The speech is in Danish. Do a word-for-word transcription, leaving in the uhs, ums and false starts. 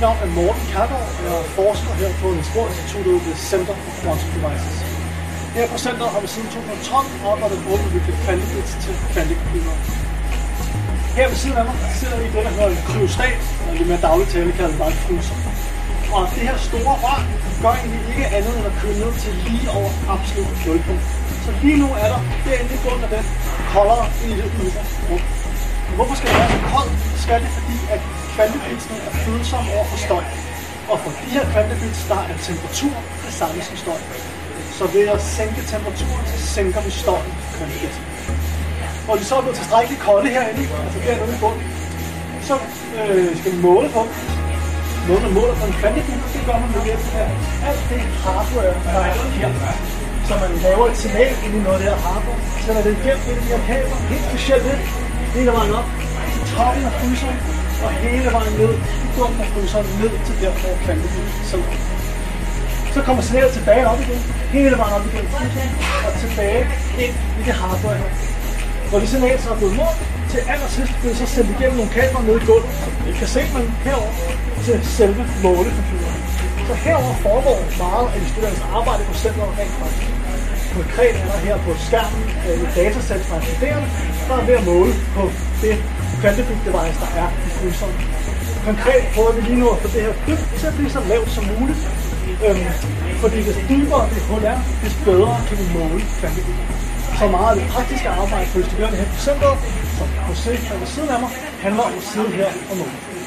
Mit navn er Morten Kjærgaard, og jeg er forsker her på Niels Bohr Institutet ved Center for Quantum Devices. Her på centret har vi siden to tusind og tolv arbejdet på at udvikle kvantebits til kvantecomputere. Her ved siden af mig sidder vi i det, der hedder en kryostat, eller lidt mere dagligt tale kaldet bare en fryser. Og det her store rør gør egentlig ikke andet end at køle ned til lige over absolut nulpunkt. Så lige nu er der derinde i bunden af den koldere i det ydre rum. Hvorfor skal det være så koldt? Skal det fordi, at kvantebitsene er følsomme over for støj. Og for de her kvantebits, der er temperatur det samme som støj. Så ved at sænke temperaturen, så sænker vi støjen for kvantebitsen. Når de så er blevet tilstrækkeligt kolde herinde, altså dernede i bunden, så øh, skal vi måle på dem. Måden man måler på en kvantebit, det gør man ved hjælp af alt det hardware, der er her. Så man laver et signal ind i noget af det her hardware, sender det igennem ind i de her kabler, helt specielt ind, hele vejen op, til toppen af fryseren, og hele vejen ned, i bunden af fryseren, ned til der, hvor kvantebiten sidder. Så kommer signalet tilbage op igen, hele vejen op igen, og tilbage ind i det hardware her. Hvor det signal så er blevet målt, til allersidst bliver så sendt igennem nogle kabler ned i gulvet, som I kan se, man herover til selve målecomputeren. Så herover foregår meget af de studerendes arbejde på centret rent faktisk. Konkret er der her på skærmen et datasæt fra studerende, der er ved at måle på det kvantebit device, der er i fryseren. Konkret prøver vi lige nu at få det her dyb til at blive så lavt som muligt, øhm, fordi hvis dybere det hul er, hvis bedre kan vi måle kvantebit. Så meget af det praktiske arbejde for de studerende her på centret, som på sigt er ved siden af mig, handler om siden her og nu.